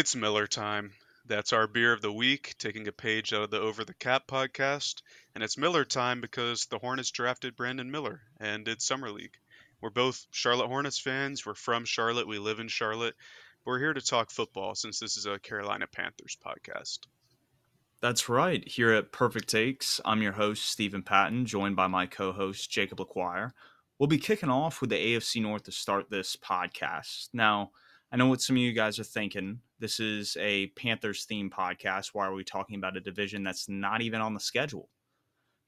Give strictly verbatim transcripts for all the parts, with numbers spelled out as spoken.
It's Miller time. That's our beer of the week, taking a page out of the Over the Cap podcast. And it's Miller time because the Hornets drafted Brandon Miller and did Summer League. We're both Charlotte Hornets fans. We're from Charlotte. We live in Charlotte. We're here to talk football since this is a Carolina Panthers podcast. That's right. Here at Perfect Takes, I'm your host, Stephen Patton, joined by my co-host, Jacob LeCquire. We'll be kicking off with the A F C North to start this podcast. Now, I know what some of you guys are thinking. This is a Panthers-themed podcast. Why are we talking about a division that's not even on the schedule?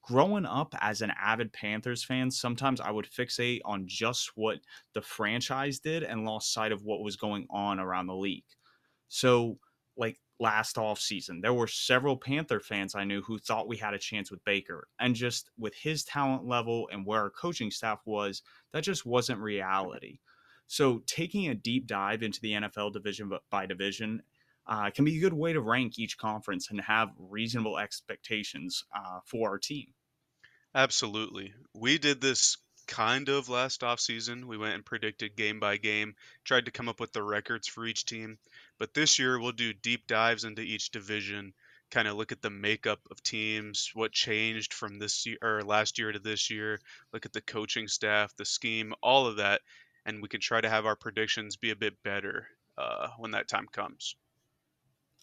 Growing up as an avid Panthers fan, sometimes I would fixate on just what the franchise did and lost sight of what was going on around the league. So, like last offseason, there were several Panther fans I knew who thought we had a chance with Baker. And just with his talent level and where our coaching staff was, that just wasn't reality. So taking a deep dive into the N F L division by division uh, can be a good way to rank each conference and have reasonable expectations uh, for our team. Absolutely. We did this kind of last offseason. We went and predicted game by game, tried to come up with the records for each team. But this year we'll do deep dives into each division, kind of look at the makeup of teams, what changed from this year or last year to this year, look at the coaching staff, the scheme, all of that. And we can try to have our predictions be a bit better uh, when that time comes.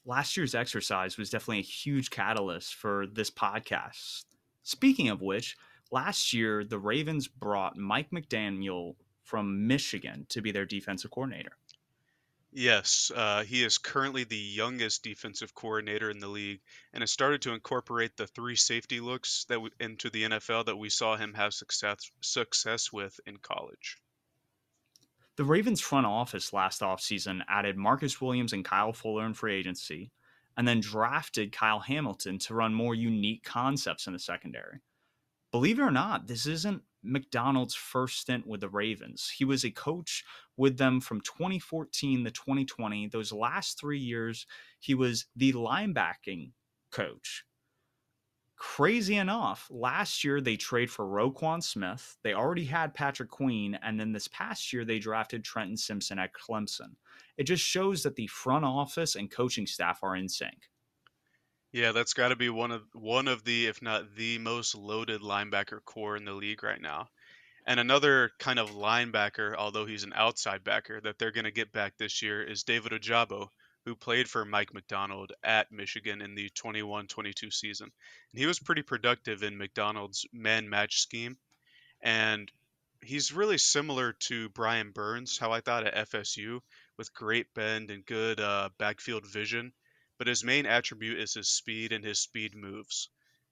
Last year's exercise was definitely a huge catalyst for this podcast. Speaking of which, last year, the Ravens brought Mike McDaniel from Michigan to be their defensive coordinator. Yes, uh, he is currently the youngest defensive coordinator in the league and has started to incorporate the three safety looks that we, into the N F L that we saw him have success, success with in college. The Ravens front office last offseason added Marcus Williams and Kyle Fuller in free agency, and then drafted Kyle Hamilton to run more unique concepts in the secondary. Believe it or not, this isn't McDonald's first stint with the Ravens. He was a coach with them from twenty fourteen to twenty twenty. Those last three years, he was the linebacking coach. Crazy enough, last year they traded for Roquan Smith. They already had Patrick Queen, and then this past year they drafted Trenton Simpson at Clemson. It just shows that the front office and coaching staff are in sync. Yeah, that's got to be one of one of the, if not the most loaded linebacker core in the league right now. And another kind of linebacker, although he's an outside backer, that they're going to get back this year is David Ojabo, who played for Mike McDonald at Michigan in the twenty-one twenty-two season. And he was pretty productive in McDonald's man-match scheme. And he's really similar to Brian Burns, how I thought at F S U, with great bend and good uh, backfield vision. But his main attribute is his speed and his speed moves.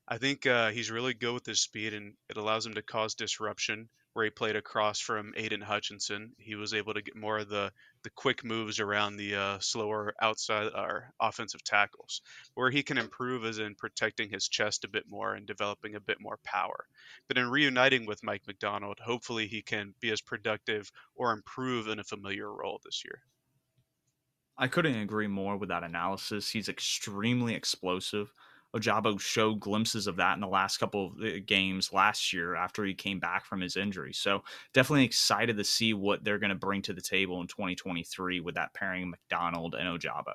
I think uh, he's really good with his speed, and it allows him to cause disruption. Where he played across from Aiden Hutchinson, he was able to get more of the, the quick moves around the uh, slower outside or offensive tackles. Where he can improve is in protecting his chest a bit more and developing a bit more power. But in reuniting with Mike McDonald, hopefully he can be as productive or improve in a familiar role this year. I couldn't agree more with that analysis. He's extremely explosive. Ojabo showed glimpses of that in the last couple of games last year after he came back from his injury. So definitely excited to see what they're going to bring to the table in twenty twenty-three with that pairing McDonald and Ojabo.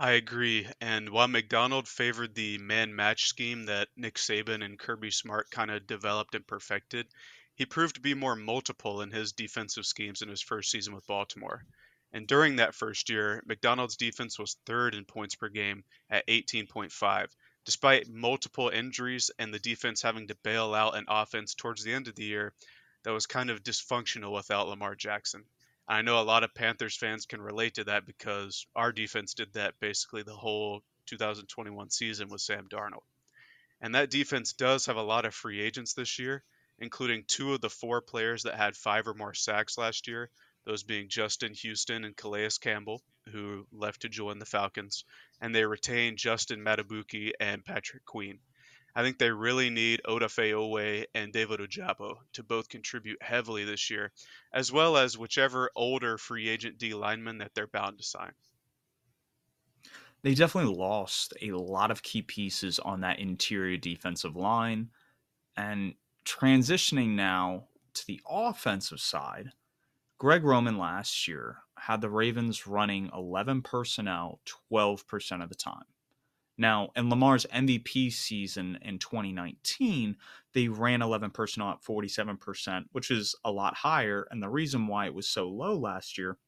I agree. And while McDonald favored the man-match scheme that Nick Saban and Kirby Smart kind of developed and perfected, he proved to be more multiple in his defensive schemes in his first season with Baltimore. And during that first year, McDonald's defense was third in points per game at eighteen point five, despite multiple injuries and the defense having to bail out an offense towards the end of the year that was kind of dysfunctional without Lamar Jackson. And I know a lot of Panthers fans can relate to that because our defense did that basically the whole two thousand twenty-one season with Sam Darnold. And that defense does have a lot of free agents this year, including two of the four players that had five or more sacks last year, those being Justin Houston and Calais Campbell, who left to join the Falcons, and they retain Justin Matabuki and Patrick Queen. I think they really need Odafeowe and David Ojabo to both contribute heavily this year, as well as whichever older free agent D lineman that they're bound to sign. They definitely lost a lot of key pieces on that interior defensive line, and transitioning now to the offensive side, Greg Roman last year had the Ravens running eleven personnel twelve percent of the time. Now, in Lamar's M V P season in twenty nineteen, they ran eleven personnel at forty-seven percent, which is a lot higher. And the reason why it was so low last year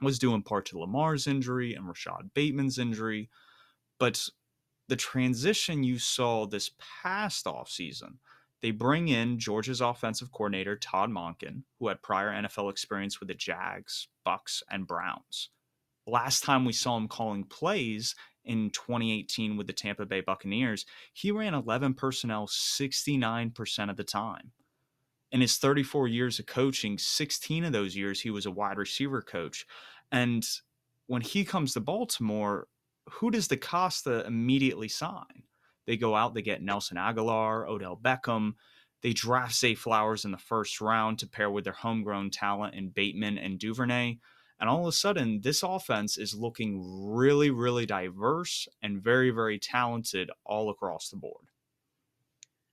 was due in part to Lamar's injury and Rashad Bateman's injury. But the transition you saw this past offseason, they bring in Georgia's offensive coordinator, Todd Monken, who had prior N F L experience with the Jags, Bucks, and Browns. Last time we saw him calling plays in twenty eighteen with the Tampa Bay Buccaneers, he ran eleven personnel sixty-nine percent of the time. In his thirty-four years of coaching, sixteen of those years he was a wide receiver coach. And when he comes to Baltimore, who does the Costa immediately sign? They go out, they get Nelson Aguilar, Odell Beckham. They draft Zay Flowers in the first round to pair with their homegrown talent in Bateman and Duvernay. And all of a sudden, this offense is looking really, really diverse and very, very talented all across the board.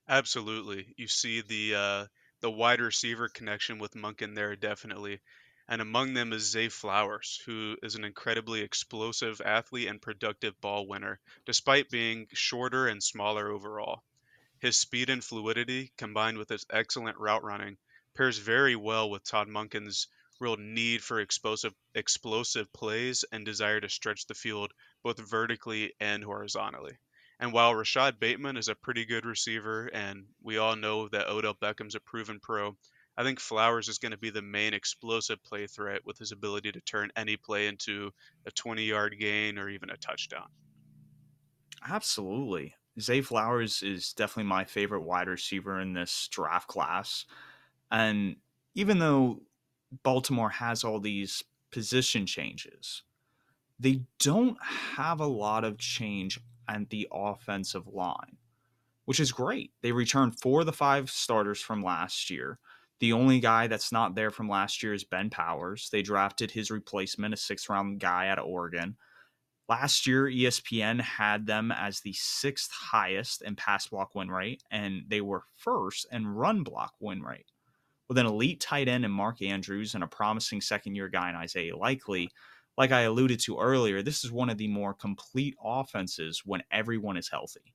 Absolutely. You see the uh, the wide receiver connection with Monken there, definitely. And among them is Zay Flowers, who is an incredibly explosive athlete and productive ball winner, despite being shorter and smaller overall. His speed and fluidity, combined with his excellent route running, pairs very well with Todd Monken's real need for explosive, explosive plays and desire to stretch the field both vertically and horizontally. And while Rashad Bateman is a pretty good receiver, and we all know that Odell Beckham's a proven pro, I think Flowers is going to be the main explosive play threat with his ability to turn any play into a twenty-yard gain or even a touchdown. Absolutely. Zay Flowers is definitely my favorite wide receiver in this draft class. And even though Baltimore has all these position changes, they don't have a lot of change at the offensive line, which is great. They returned four of the five starters from last year. The only guy that's not there from last year is Ben Powers. They drafted his replacement, a sixth-round guy out of Oregon. Last year, E S P N had them as the sixth highest in pass block win rate, and they were first in run block win rate. With an elite tight end in Mark Andrews and a promising second-year guy in Isaiah Likely, like I alluded to earlier, this is one of the more complete offenses when everyone is healthy.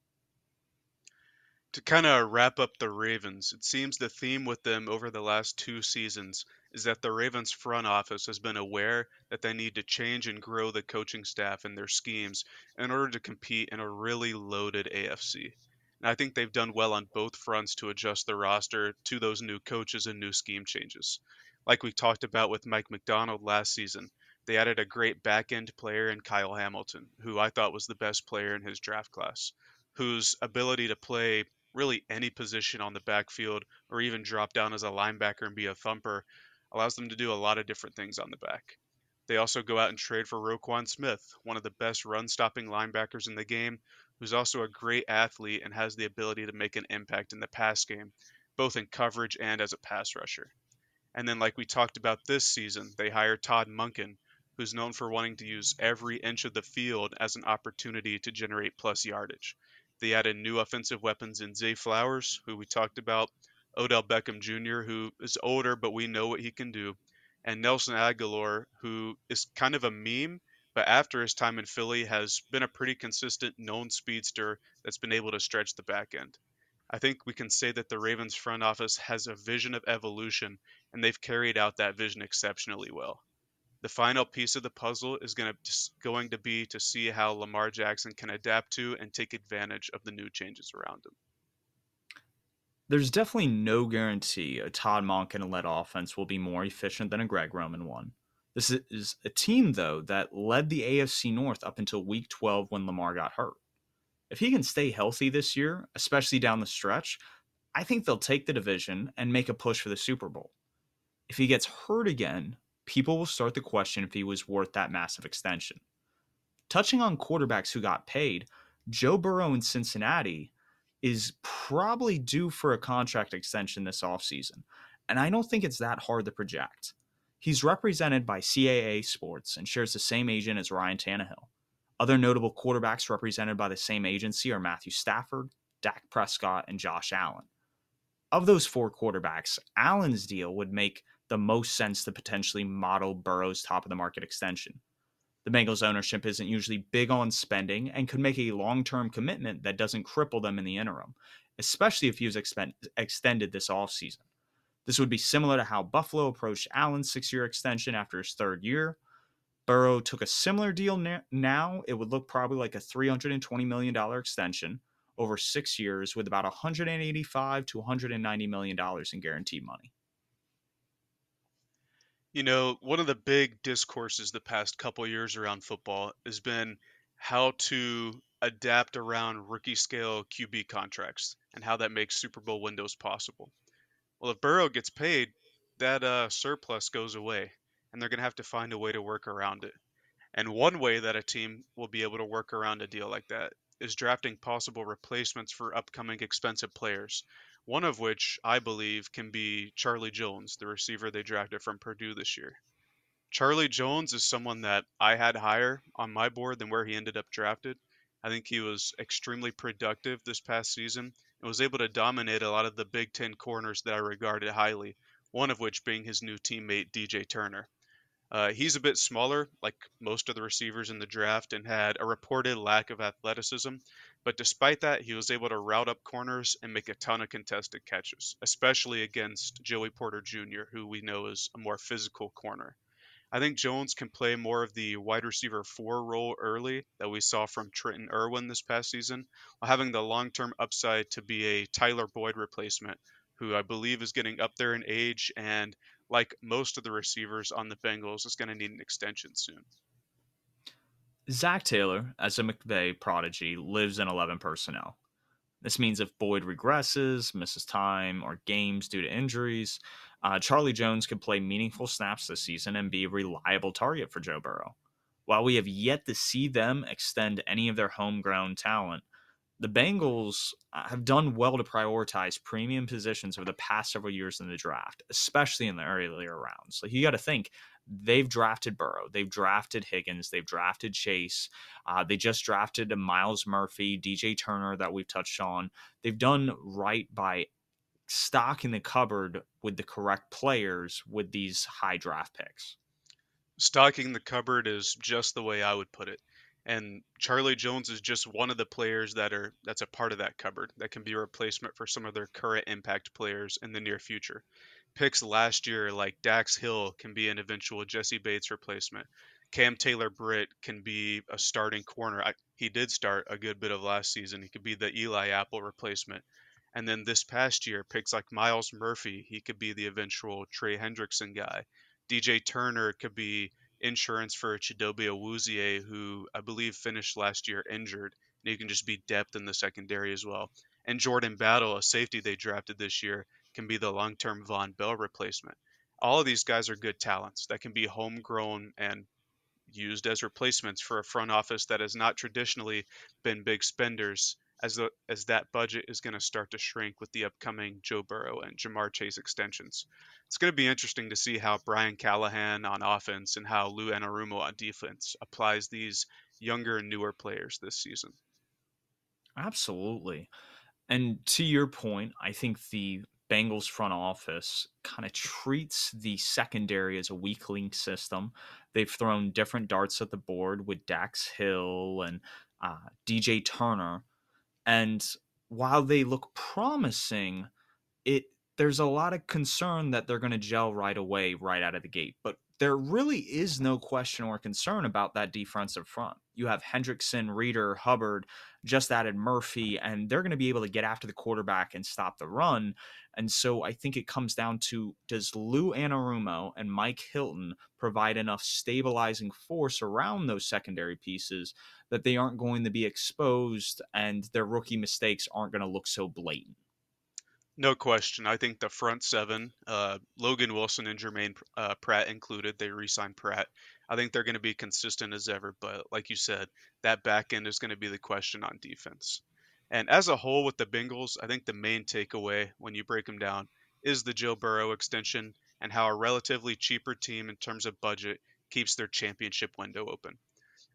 To kind of wrap up the Ravens, it seems the theme with them over the last two seasons is that the Ravens front office has been aware that they need to change and grow the coaching staff and their schemes in order to compete in a really loaded A F C. And I think they've done well on both fronts to adjust the roster to those new coaches and new scheme changes. Like we talked about with Mike McDaniel last season, they added a great back-end player in Kyle Hamilton, who I thought was the best player in his draft class, whose ability to play really any position on the backfield or even drop down as a linebacker and be a thumper allows them to do a lot of different things on the back. They also go out and trade for Roquan Smith, one of the best run-stopping linebackers in the game, who's also a great athlete and has the ability to make an impact in the pass game, both in coverage and as a pass rusher. And then, like we talked about this season, they hired Todd Monken, who's known for wanting to use every inch of the field as an opportunity to generate plus yardage. They added new offensive weapons in Zay Flowers, who we talked about, Odell Beckham Junior, who is older, but we know what he can do, and Nelson Aguilar, who is kind of a meme, but after his time in Philly has been a pretty consistent known speedster that's been able to stretch the back end. I think we can say that the Ravens front office has a vision of evolution, and they've carried out that vision exceptionally well. The final piece of the puzzle is going to, going to be to see how Lamar Jackson can adapt to and take advantage of the new changes around him. There's definitely no guarantee a Todd Monken-led offense will be more efficient than a Greg Roman one. This is a team, though, that led the A F C North up until Week twelve when Lamar got hurt. If he can stay healthy this year, especially down the stretch, I think they'll take the division and make a push for the Super Bowl. If he gets hurt again, people will start to question if he was worth that massive extension. Touching on quarterbacks who got paid, Joe Burrow in Cincinnati is probably due for a contract extension this offseason, and I don't think it's that hard to project. He's represented by C A A Sports and shares the same agent as Ryan Tannehill. Other notable quarterbacks represented by the same agency are Matthew Stafford, Dak Prescott, and Josh Allen. Of those four quarterbacks, Allen's deal would make the most sense to potentially model Burrow's top of the market extension. The Bengals ownership isn't usually big on spending and could make a long-term commitment that doesn't cripple them in the interim, especially if he was expen- extended this offseason. This would be similar to how Buffalo approached Allen's six-year extension after his third year. Burrow took a similar deal na- now. It would look probably like a three hundred twenty million dollars extension over six years with about one hundred eighty-five to one hundred ninety million dollars in guaranteed money. You know, one of the big discourses the past couple years around football has been how to adapt around rookie scale Q B contracts and how that makes Super Bowl windows possible. Well, if Burrow gets paid, that uh, surplus goes away, and they're going to have to find a way to work around it. And one way that a team will be able to work around a deal like that is drafting possible replacements for upcoming expensive players, one of which I believe can be Charlie Jones, the receiver they drafted from Purdue this year. Charlie Jones is someone that I had higher on my board than where he ended up drafted. I think he was extremely productive this past season and was able to dominate a lot of the Big Ten corners that I regarded highly, one of which being his new teammate, D J Turner. Uh, he's a bit smaller, like most of the receivers in the draft, and had a reported lack of athleticism. But despite that, he was able to route up corners and make a ton of contested catches, especially against Joey Porter Junior, who we know is a more physical corner. I think Jones can play more of the wide receiver four role early that we saw from Trenton Irwin this past season, while having the long-term upside to be a Tyler Boyd replacement, who I believe is getting up there in age and, like most of the receivers on the Bengals, is going to need an extension soon. Zach Taylor, as a McVay prodigy, lives in eleven personnel. This means if Boyd regresses, misses time, or games due to injuries, uh, Charlie Jones could play meaningful snaps this season and be a reliable target for Joe Burrow. While we have yet to see them extend any of their homegrown talent, the Bengals have done well to prioritize premium positions over the past several years in the draft, especially in the earlier rounds. Like, you got to think, they've drafted Burrow, they've drafted Higgins, they've drafted Chase, uh, they just drafted Miles Murphy, D J Turner that we've touched on. They've done right by stocking the cupboard with the correct players with these high draft picks. Stocking the cupboard is just the way I would put it. And Charlie Jones is just one of the players that are that's a part of that cupboard that can be a replacement for some of their current impact players in the near future. Picks last year like Dax Hill can be an eventual Jesse Bates replacement. Cam Taylor-Britt can be a starting corner. I, he did start a good bit of last season. He could be the Eli Apple replacement. And then this past year, picks like Miles Murphy, he could be the eventual Trey Hendrickson guy. D J Turner could be insurance for Chidobe Awuzie, who I believe finished last year injured, and he can just be depth in the secondary as well. And Jordan Battle, a safety they drafted this year, can be the long-term Von Bell replacement. All of these guys are good talents that can be homegrown and used as replacements for a front office that has not traditionally been big spenders, as the, as that budget is going to start to shrink with the upcoming Joe Burrow and Jamar Chase extensions. It's going to be interesting to see how Brian Callahan on offense and how Lou Anarumo on defense applies these younger and newer players this season. Absolutely. And to your point, I think the Bengals front office kind of treats the secondary as a weak link system. They've thrown different darts at the board with Dax Hill and uh, D J Turner. And while they look promising, it there's a lot of concern that they're going to gel right away, right out of the gate. But there really is no question or concern about that defensive front. You have Hendrickson, Reeder, Hubbard, just added Murphy, and they're going to be able to get after the quarterback and stop the run. And so I think it comes down to, does Lou Anarumo and Mike Hilton provide enough stabilizing force around those secondary pieces that they aren't going to be exposed and their rookie mistakes aren't going to look so blatant? No question. I think the front seven, uh, Logan Wilson and Jermaine uh, Pratt included, they re-signed Pratt. I think they're going to be consistent as ever, but like you said, that back end is going to be the question on defense. And as a whole with the Bengals, I think the main takeaway when you break them down is the Joe Burrow extension and how a relatively cheaper team in terms of budget keeps their championship window open.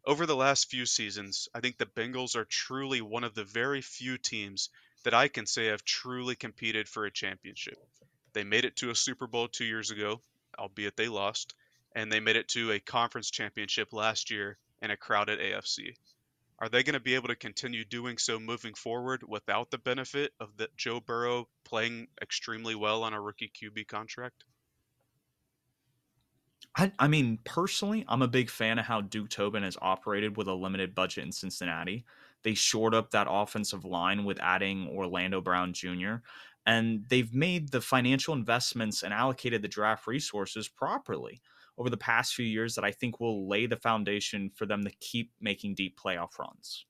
Over the last few seasons, I think the Bengals are truly one of the very few teams that I can say have truly competed for a championship. They made it to a Super Bowl two years ago, albeit they lost, and they made it to a conference championship last year in a crowded A F C. Are they going to be able to continue doing so moving forward without the benefit of the Joe Burrow playing extremely well on a rookie Q B contract? I, I mean, personally, I'm a big fan of how Duke Tobin has operated with a limited budget in Cincinnati. They shored up that offensive line with adding Orlando Brown Junior, and they've made the financial investments and allocated the draft resources properly over the past few years that I think will lay the foundation for them to keep making deep playoff runs.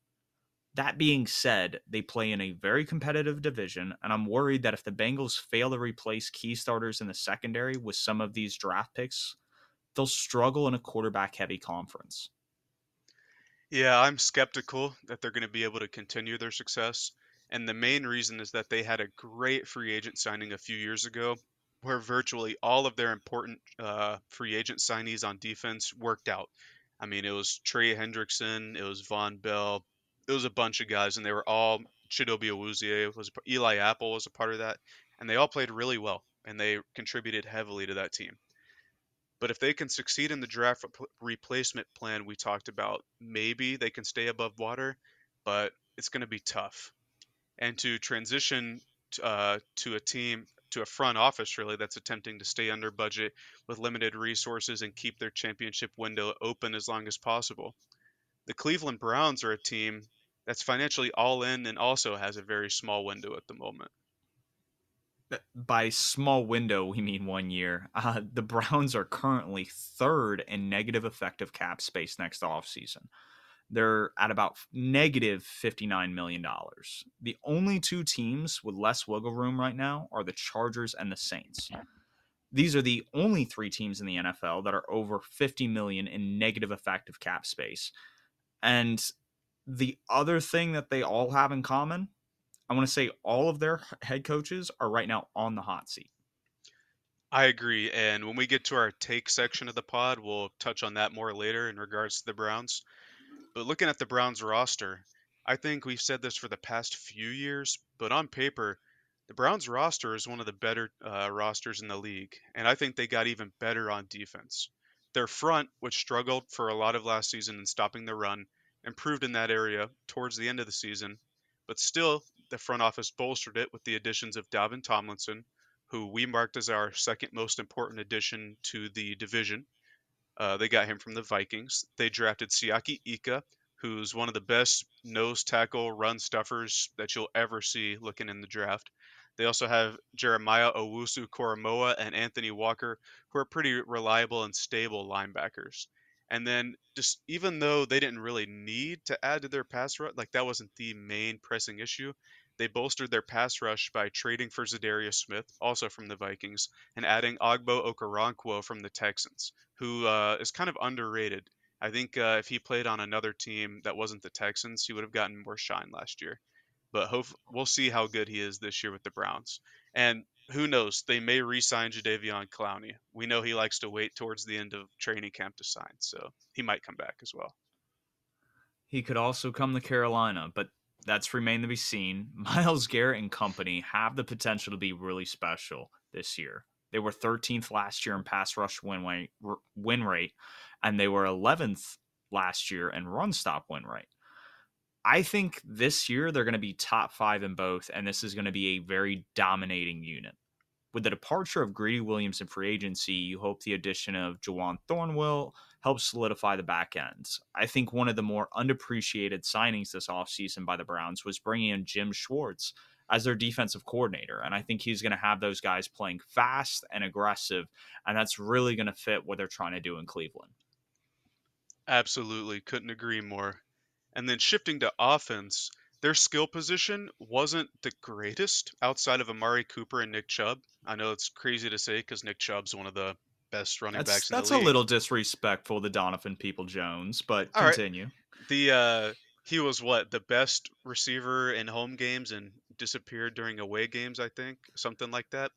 That being said, they play in a very competitive division, and I'm worried that if the Bengals fail to replace key starters in the secondary with some of these draft picks, they'll struggle in a quarterback-heavy conference. Yeah, I'm skeptical that they're going to be able to continue their success, and the main reason is that they had a great free agent signing a few years ago, where virtually all of their important uh, free agent signees on defense worked out. I mean, it was Trey Hendrickson, it was Von Bell, it was a bunch of guys, and they were all, Chidobe Awuzie, was Eli Apple was a part of that, and they all played really well, and they contributed heavily to that team. But if they can succeed in the draft replacement plan we talked about, maybe they can stay above water, but it's going to be tough. And to transition uh, to a team, to a front office, really, that's attempting to stay under budget with limited resources and keep their championship window open as long as possible. The Cleveland Browns are a team that's financially all in and also has a very small window at the moment. By small window, we mean one year. Uh, the Browns are currently third in negative effective cap space next offseason. They're at about negative fifty-nine million dollars. The only two teams with less wiggle room right now are the Chargers and the Saints. These are the only three teams in the N F L that are over fifty million dollars in negative effective cap space. And the other thing that they all have in common, I want to say all of their head coaches are right now on the hot seat. I agree. And when we get to our take section of the pod, we'll touch on that more later in regards to the Browns. But looking at the Browns roster, I think we've said this for the past few years, but on paper, the Browns roster is one of the better uh, rosters in the league, and I think they got even better on defense. Their front, which struggled for a lot of last season in stopping the run, improved in that area towards the end of the season, but still, the front office bolstered it with the additions of Dalvin Tomlinson, who we marked as our second most important addition to the division. Uh, they got him from the Vikings. They drafted Siaki Ika, who's one of the best nose tackle run stuffers that you'll ever see looking in the draft. They also have Jeremiah Owusu-Koramoah and Anthony Walker, who are pretty reliable and stable linebackers. And then just even though they didn't really need to add to their pass rush, like that wasn't the main pressing issue, they bolstered their pass rush by trading for Zadarius Smith, also from the Vikings, and adding Ogbo Okoronkwo from the Texans, who uh, is kind of underrated. I think uh, if he played on another team that wasn't the Texans, he would have gotten more shine last year. But hope- we'll see how good he is this year with the Browns. And who knows, they may re-sign Jadeveon Clowney. We know he likes to wait towards the end of training camp to sign, so he might come back as well. He could also come to Carolina, but that's remained to be seen. Myles Garrett and company have the potential to be really special this year. They were thirteenth last year in pass rush win rate, win rate, and they were eleventh last year in run stop win rate. I think this year they're going to be top five in both, and this is going to be a very dominating unit. With the departure of Greedy Williams in free agency, you hope the addition of Jawan Thornwell helps solidify the back end. I think one of the more unappreciated signings this offseason by the Browns was bringing in Jim Schwartz as their defensive coordinator, and I think he's going to have those guys playing fast and aggressive, and that's really going to fit what they're trying to do in Cleveland. Absolutely. Couldn't agree more. And then shifting to offense, their skill position wasn't the greatest outside of Amari Cooper and Nick Chubb. I know it's crazy to say because Nick Chubb's one of the best running that's, backs in the league. That's a little disrespectful to Donovan People-Jones, but all continue. Right. The uh, he was, what, the best receiver in home games and disappeared during away games, I think, something like that.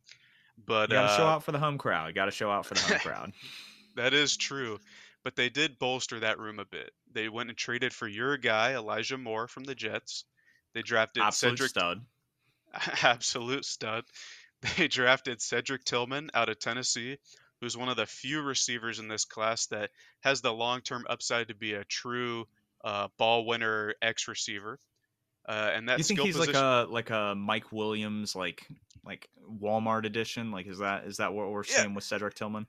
But you got to uh, show out for the home crowd. You got to show out for the home crowd. That is true. But they did bolster that room a bit. They went and traded for your guy, Elijah Moore, from the Jets. They drafted absolute Cedric... stud. Absolute stud. They drafted Cedric Tillman out of Tennessee, who's one of the few receivers in this class that has the long-term upside to be a true uh, ball winner X receiver. Uh, and that you think he's position, like a like a Mike Williams, like like Walmart edition? Like, is that is that what we're yeah. seeing with Cedric Tillman?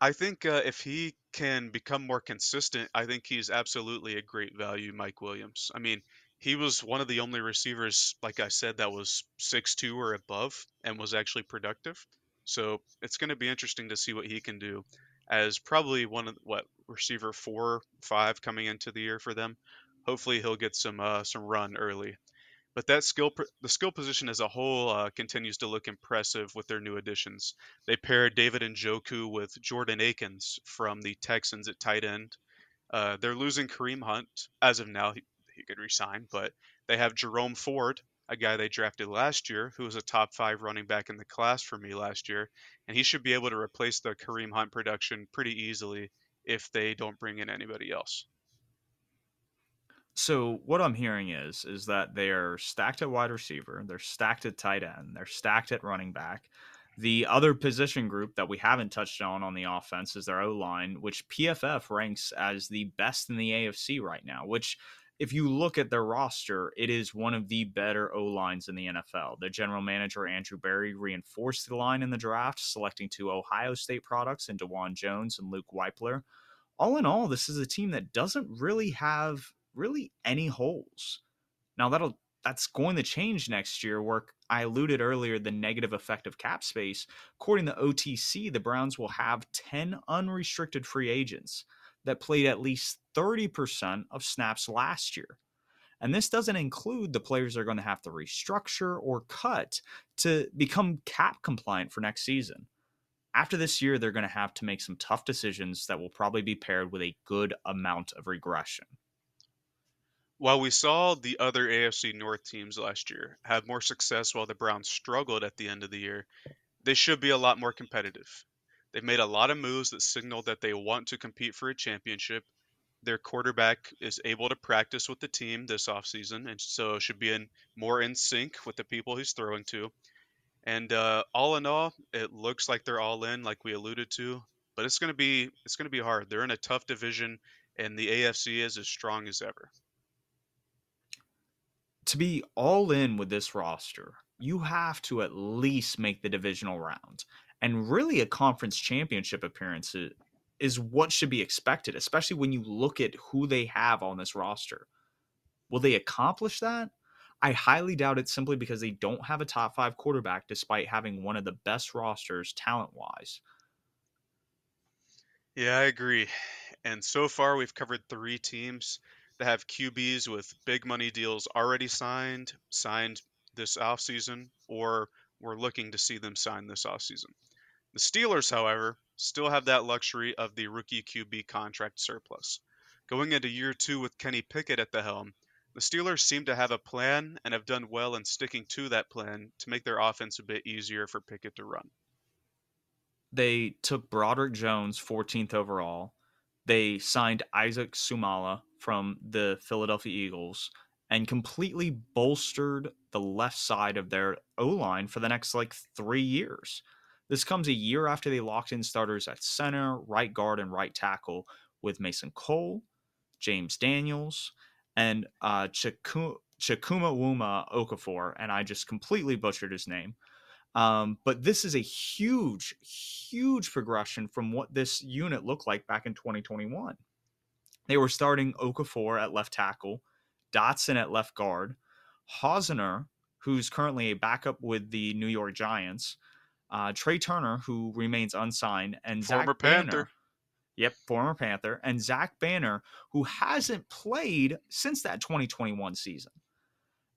I think uh, if he can become more consistent, I think he's absolutely a great value, Mike Williams. I mean, he was one of the only receivers, like I said, that was six two or above and was actually productive. So it's going to be interesting to see what he can do as probably one of what receiver four, five coming into the year for them. Hopefully he'll get some uh, some run early, but that skill the skill position as a whole uh, continues to look impressive with their new additions. They paired David Njoku with Jordan Akins from the Texans at tight end. Uh, they're losing Kareem Hunt as of now. He, he could resign, but they have Jerome Ford, a guy they drafted last year, who was a top five running back in the class for me last year, and he should be able to replace the Kareem Hunt production pretty easily if they don't bring in anybody else. So what I'm hearing is, is that they are stacked at wide receiver, they're stacked at tight end, they're stacked at running back. The other position group that we haven't touched on on the offense is their O-line, which P F F ranks as the best in the A F C right now, which if you look at their roster, it is one of the better O-lines in the N F L. Their general manager, Andrew Berry, reinforced the line in the draft, selecting two Ohio State products in DeJuan Jones and Luke Weipler. All in all, this is a team that doesn't really have really any holes. Now that'll that's going to change next year, where I alluded earlier the negative effect of cap space. According to O T C, the Browns will have ten unrestricted free agents that played at least thirty percent of snaps last year. And this doesn't include the players they're going to have to restructure or cut to become cap compliant for next season. After this year, they're going to have to make some tough decisions that will probably be paired with a good amount of regression. While we saw the other A F C North teams last year have more success while the Browns struggled at the end of the year, they should be a lot more competitive. They've made a lot of moves that signal that they want to compete for a championship. Their quarterback is able to practice with the team this offseason, and so should be in, more in sync with the people he's throwing to. And uh, all in all, it looks like they're all in, like we alluded to, but it's going to be it's going to be hard. They're in a tough division, and the A F C is as strong as ever. To be all in with this roster, you have to at least make the divisional round. And really a conference championship appearance is what should be expected, especially when you look at who they have on this roster. Will they accomplish that? I highly doubt it, simply because they don't have a top five quarterback despite having one of the best rosters talent-wise. Yeah, I agree. And so far we've covered three teams that have Q Bs with big money deals already signed, signed this offseason, or we're looking to see them sign this offseason. The Steelers, however, still have that luxury of the rookie Q B contract surplus. Going into year two with Kenny Pickett at the helm, the Steelers seem to have a plan and have done well in sticking to that plan to make their offense a bit easier for Pickett to run. They took Broderick Jones, fourteenth overall. They signed Isaac Sumala from the Philadelphia Eagles and completely bolstered the left side of their O-line for the next like three years. This comes a year after they locked in starters at center, right guard, and right tackle with Mason Cole, James Daniels, and uh, Chakuma Wuma Okafor, and I just completely butchered his name. Um, but this is a huge, huge progression from what this unit looked like back in twenty twenty-one. They were starting Okafor at left tackle, Dotson at left guard, Hosner, who's currently a backup with the New York Giants, uh, Trey Turner, who remains unsigned, and former Zach Panther. Banner. Yep, former Panther. And Zach Banner, who hasn't played since that twenty twenty-one season.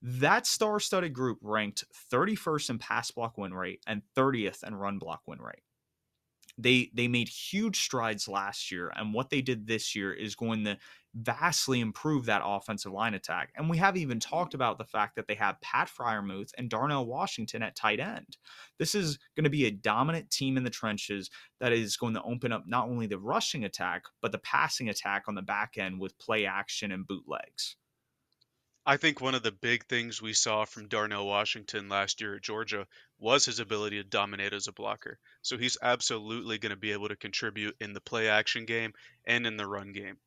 That star-studded group ranked thirty-first in pass block win rate and thirtieth in run block win rate. They they made huge strides last year, and what they did this year is going to vastly improve that offensive line attack. And we have even talked about the fact that they have Pat Fryermuth and Darnell Washington at tight end. This is going to be a dominant team in the trenches that is going to open up not only the rushing attack, but the passing attack on the back end with play action and bootlegs. I think one of the big things we saw from Darnell Washington last year at Georgia was his ability to dominate as a blocker. So he's absolutely going to be able to contribute in the play action game and in the run game.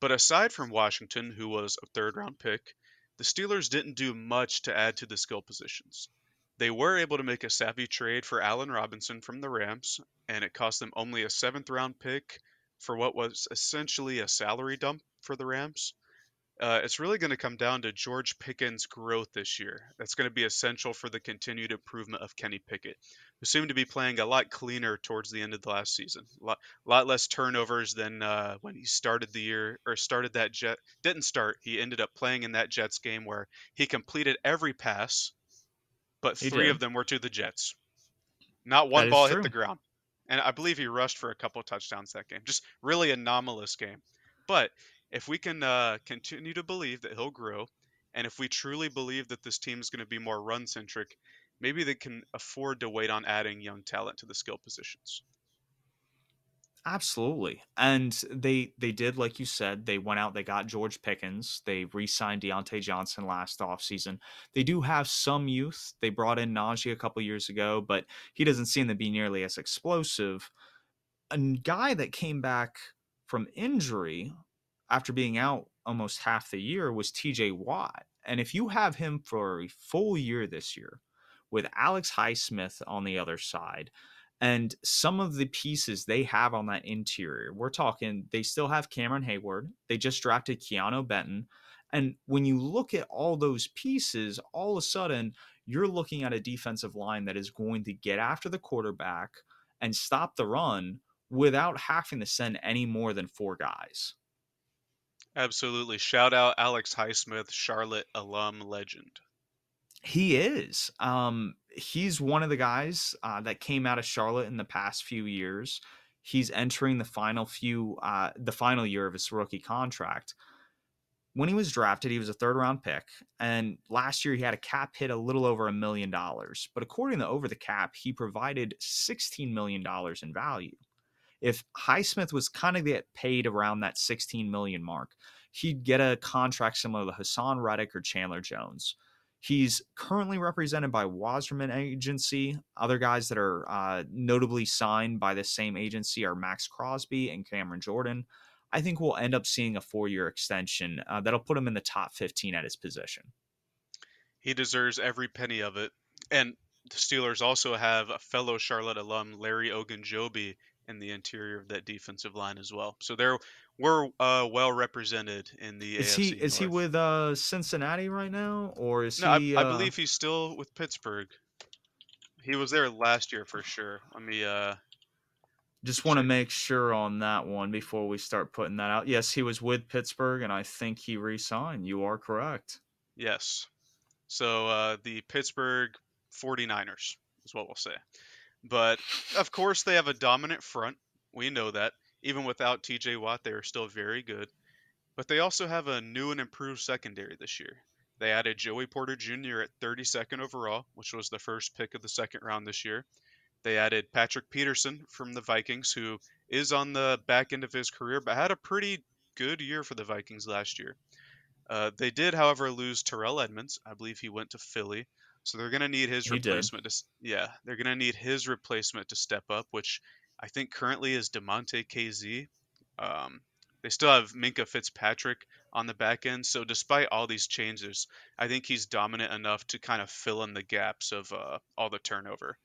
But aside from Washington, who was a third round pick, the Steelers didn't do much to add to the skill positions. They were able to make a savvy trade for Allen Robinson from the Rams, and it cost them only a seventh round pick for what was essentially a salary dump for the Rams. Uh, it's really going to come down to George Pickens' growth this year. That's going to be essential for the continued improvement of Kenny Pickett, who seemed to be playing a lot cleaner towards the end of the last season. A lot, lot less turnovers than uh, when he started the year, or started that Jet. Didn't start. He ended up playing in that Jets game where he completed every pass, but he three did. of them were to the Jets. Not one that ball hit the ground. And I believe he rushed for a couple touchdowns that game. Just really anomalous game. But if we can uh, continue to believe that he'll grow, and if we truly believe that this team is going to be more run-centric, maybe they can afford to wait on adding young talent to the skill positions. Absolutely. And they they did, like you said, they went out, they got George Pickens. They re-signed Deontay Johnson last offseason. They do have some youth. They brought in Najee a couple years ago, but he doesn't seem to be nearly as explosive. A guy that came back from injury after being out almost half the year was T J Watt. And if you have him for a full year this year with Alex Highsmith on the other side, and some of the pieces they have on that interior, we're talking, they still have Cameron Hayward. They just drafted Keanu Benton. And when you look at all those pieces, all of a sudden you're looking at a defensive line that is going to get after the quarterback and stop the run without having to send any more than four guys. Absolutely. Shout out Alex Highsmith, Charlotte alum legend. He is. Um, he's one of the guys uh, that came out of Charlotte in the past few years. He's entering the final few, uh, the final year of his rookie contract. When he was drafted, he was a third round pick. And last year he had a cap hit a little over a million dollars. But according to Over the Cap, he provided sixteen million dollars in value. If Highsmith was kind of get paid around that sixteen million mark, he'd get a contract similar to Hassan Reddick or Chandler Jones. He's currently represented by Wasserman Agency. Other guys that are uh, notably signed by the same agency are Max Crosby and Cameron Jordan. I think we'll end up seeing a four-year extension uh, that'll put him in the top fifteen at his position. He deserves every penny of it. And the Steelers also have a fellow Charlotte alum, Larry Ogunjobi, in the interior of that defensive line as well. So they're we're uh, well represented in the is A F C he, North. Is he with uh, Cincinnati right now? Or is no, he... I, uh... I believe he's still with Pittsburgh. He was there last year for sure. Let me... Uh... Just want to make sure on that one before we start putting that out. Yes, he was with Pittsburgh, and I think he re-signed. You are correct. Yes. So uh, the Pittsburgh forty-niners is what we'll say. But, of course, they have a dominant front. We know that. Even without T J Watt, they are still very good. But they also have a new and improved secondary this year. They added Joey Porter Junior at thirty-second overall, which was the first pick of the second round this year. They added Patrick Peterson from the Vikings, who is on the back end of his career, but had a pretty good year for the Vikings last year. Uh, they did, however, lose Terrell Edmonds. I believe he went to Philly. So they're going to need his he replacement. To, yeah, they're going to need his replacement to step up, which I think currently is DeMonte K Z. Um, they still have Minkah Fitzpatrick on the back end. So despite all these changes, I think he's dominant enough to kind of fill in the gaps of uh, all the turnover.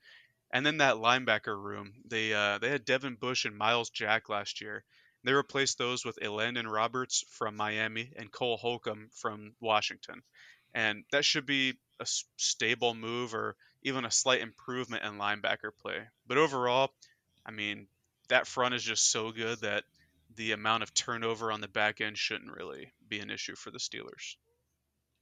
And then that linebacker room, they uh, they had Devin Bush and Miles Jack last year. They replaced those with Elandon Roberts from Miami and Cole Holcomb from Washington. And that should be a stable move or even a slight improvement in linebacker play. But overall, I mean, that front is just so good that the amount of turnover on the back end shouldn't really be an issue for the Steelers.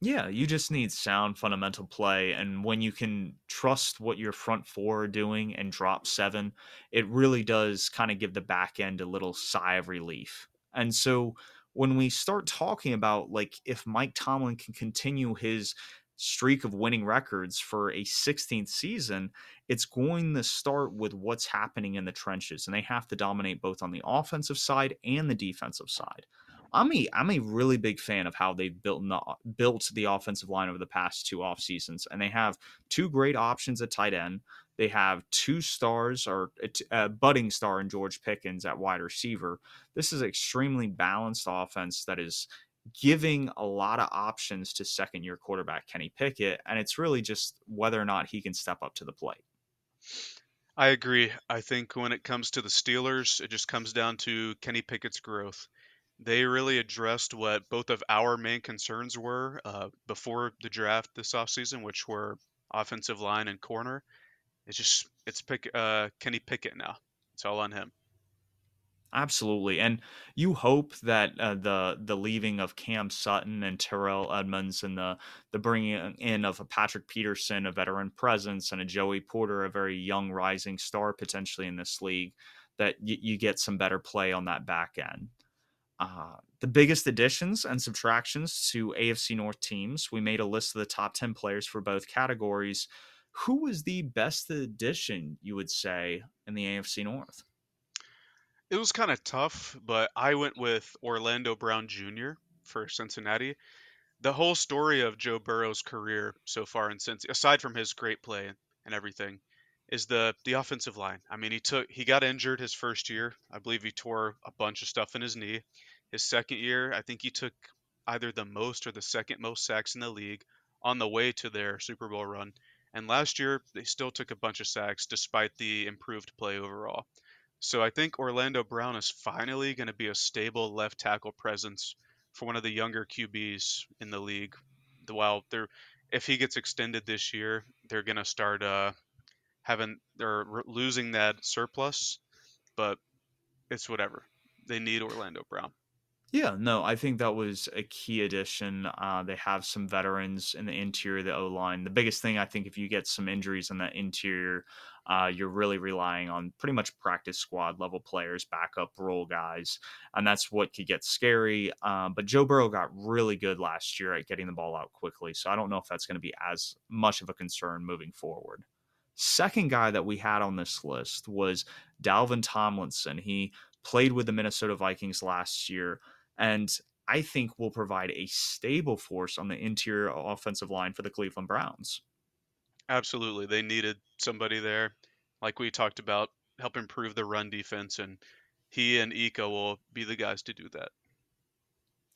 Yeah, you just need sound fundamental play. And when you can trust what your front four are doing and drop seven, it really does kind of give the back end a little sigh of relief. And so when we start talking about, like, if Mike Tomlin can continue his streak of winning records for a sixteenth season, it's going to start with what's happening in the trenches, and they have to dominate both on the offensive side and the defensive side. I'm a I'm a really big fan of how they've built the, built the offensive line over the past two off seasons, and they have two great options at tight end. They have two stars or a budding star in George Pickens at wide receiver. This is an extremely balanced offense that is giving a lot of options to second year quarterback Kenny Pickett, and it's really just whether or not he can step up to the plate. I agree. I think when it comes to the Steelers, it just comes down to Kenny Pickett's growth. They really addressed what both of our main concerns were uh, before the draft this offseason, which were offensive line and corner. It's just it's pick, uh, Kenny Pickett now. It's all on him. Absolutely. And you hope that uh, the the leaving of Cam Sutton and Terrell Edmunds and the, the bringing in of a Patrick Peterson, a veteran presence, and a Joey Porter, a very young rising star potentially in this league, that y- you get some better play on that back end. Uh, the biggest additions and subtractions to A F C North teams, we made a list of the top ten players for both categories. Who was the best addition, you would say, in the A F C North? It was kind of tough, but I went with Orlando Brown Junior for Cincinnati. The whole story of Joe Burrow's career so far in Cincinnati, aside from his great play and everything, is the the offensive line. I mean, he took he got injured his first year. I believe he tore a bunch of stuff in his knee. His second year, I think he took either the most or the second most sacks in the league on the way to their Super Bowl run. And last year, they still took a bunch of sacks despite the improved play overall. So I think Orlando Brown is finally going to be a stable left tackle presence for one of the younger Q Bs in the league. While they're, if he gets extended this year, they're going to start uh, having or losing that surplus, but it's whatever. They need Orlando Brown. Yeah, no, I think that was a key addition. Uh, they have some veterans in the interior of the O-line. The biggest thing, I think, if you get some injuries in that interior, uh, you're really relying on pretty much practice squad level players, backup role guys, and that's what could get scary. Uh, but Joe Burrow got really good last year at getting the ball out quickly, so I don't know if that's going to be as much of a concern moving forward. Second guy that we had on this list was Dalvin Tomlinson. He played with the Minnesota Vikings last year, and I think will provide a stable force on the interior offensive line for the Cleveland Browns. Absolutely. They needed somebody there, like we talked about, help improve the run defense, and he and Ika will be the guys to do that.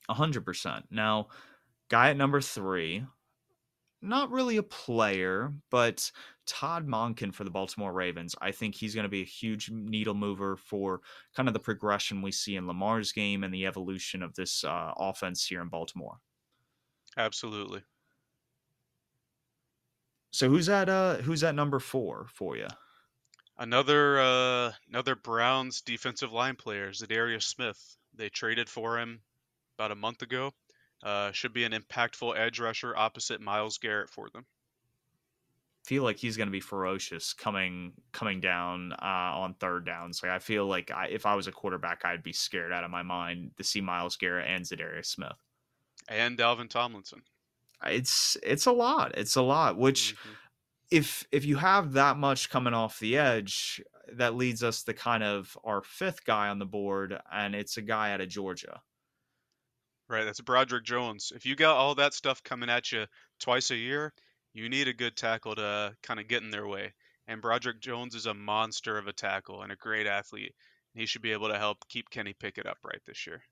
one hundred percent. Now, guy at number three, not really a player, but Todd Monken for the Baltimore Ravens. I think he's going to be a huge needle mover for kind of the progression we see in Lamar's game and the evolution of this uh, offense here in Baltimore. Absolutely. So who's at uh, who's at number four for you? Another uh, another Browns defensive line player, Zadarius Smith. They traded for him about a month ago. Uh, should be an impactful edge rusher opposite Myles Garrett for them. Feel like he's going to be ferocious coming coming down uh, on third downs. Like I feel like I, if I was a quarterback, I'd be scared out of my mind to see Myles Garrett and Zadarius Smith and Dalvin Tomlinson. It's it's a lot. It's a lot. Which, mm-hmm. if if you have that much coming off the edge, that leads us to kind of our fifth guy on the board, and it's a guy out of Georgia. Right, that's Broderick Jones. If you got all that stuff coming at you twice a year, you need a good tackle to kind of get in their way. And Broderick Jones is a monster of a tackle and a great athlete. He should be able to help keep Kenny Pickett upright this year.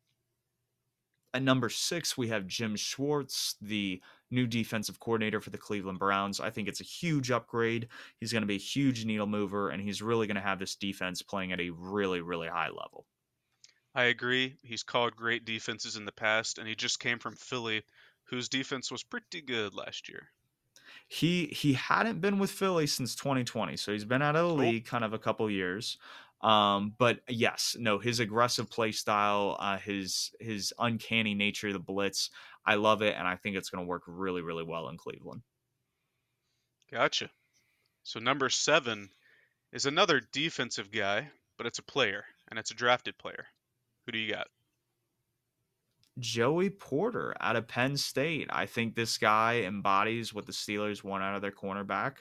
At number six, we have Jim Schwartz, the new defensive coordinator for the Cleveland Browns. I think it's a huge upgrade. He's going to be a huge needle mover, and he's really going to have this defense playing at a really, really high level. I agree. He's called great defenses in the past, and he just came from Philly, whose defense was pretty good last year. He he hadn't been with Philly since twenty twenty, so he's been out of the league kind of a couple years. Um, but yes, no, his aggressive play style, uh, his his uncanny nature of the blitz, I love it, and I think it's going to work really, really well in Cleveland. Gotcha. So number seven is another defensive guy, but it's a player, and it's a drafted player. Who do you got? Joey Porter out of Penn State. I think this guy embodies what the Steelers want out of their cornerback.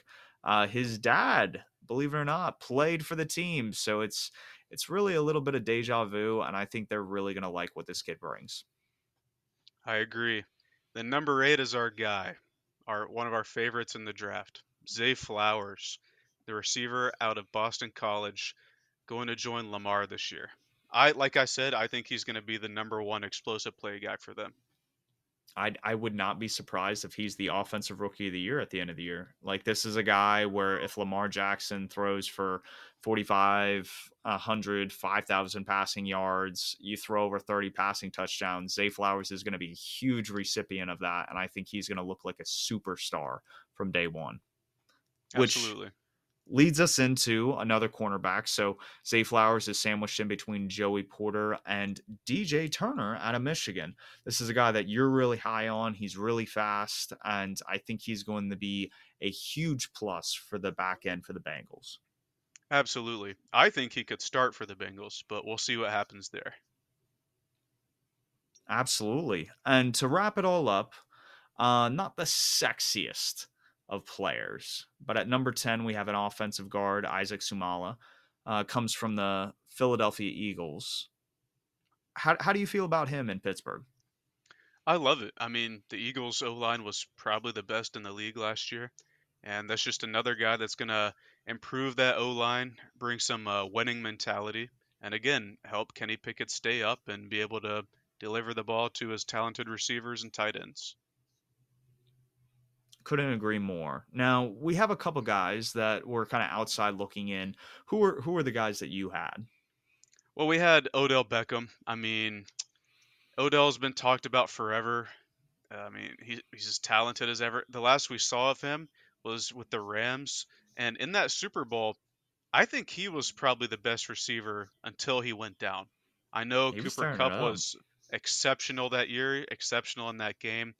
Uh, his dad, believe it or not, played for the team. So it's, it's really a little bit of deja vu, and I think they're really going to like what this kid brings. I agree. Then number eight is our guy, our one of our favorites in the draft, Zay Flowers, the receiver out of Boston College, going to join Lamar this year. I like I said, I think he's going to be the number one explosive play guy for them. I I would not be surprised if he's the offensive rookie of the year at the end of the year. Like, this is a guy where if Lamar Jackson throws for forty-five, one hundred, five thousand passing yards, you throw over thirty passing touchdowns, Zay Flowers is going to be a huge recipient of that. And I think he's going to look like a superstar from day one. Absolutely. Which leads us into another cornerback. So Zay Flowers is sandwiched in between Joey Porter and D J Turner out of Michigan. This is a guy that you're really high on. He's really fast, and I think he's going to be a huge plus for the back end for the Bengals. Absolutely. I think he could start for the Bengals, but we'll see what happens there. Absolutely. And to wrap it all up, uh, not the sexiest of players, but at number ten we have an offensive guard, Isaac Sumala, uh, comes from the Philadelphia Eagles. How how do you feel about him in Pittsburgh? I love it. I mean, the Eagles O-line was probably the best in the league last year, and that's just another guy that's going to improve that O-line, bring some uh, winning mentality, and again, help Kenny Pickett stay up and be able to deliver the ball to his talented receivers and tight ends. Couldn't agree more. Now, we have a couple guys that were kind of outside looking in. Who are who are the guys that you had? Well, we had Odell Beckham. I mean, Odell's been talked about forever. I mean, he, he's as talented as ever. The last we saw of him was with the Rams. And in that Super Bowl, I think he was probably the best receiver until he went down. I know Cooper Kupp was exceptional that year, exceptional in that game.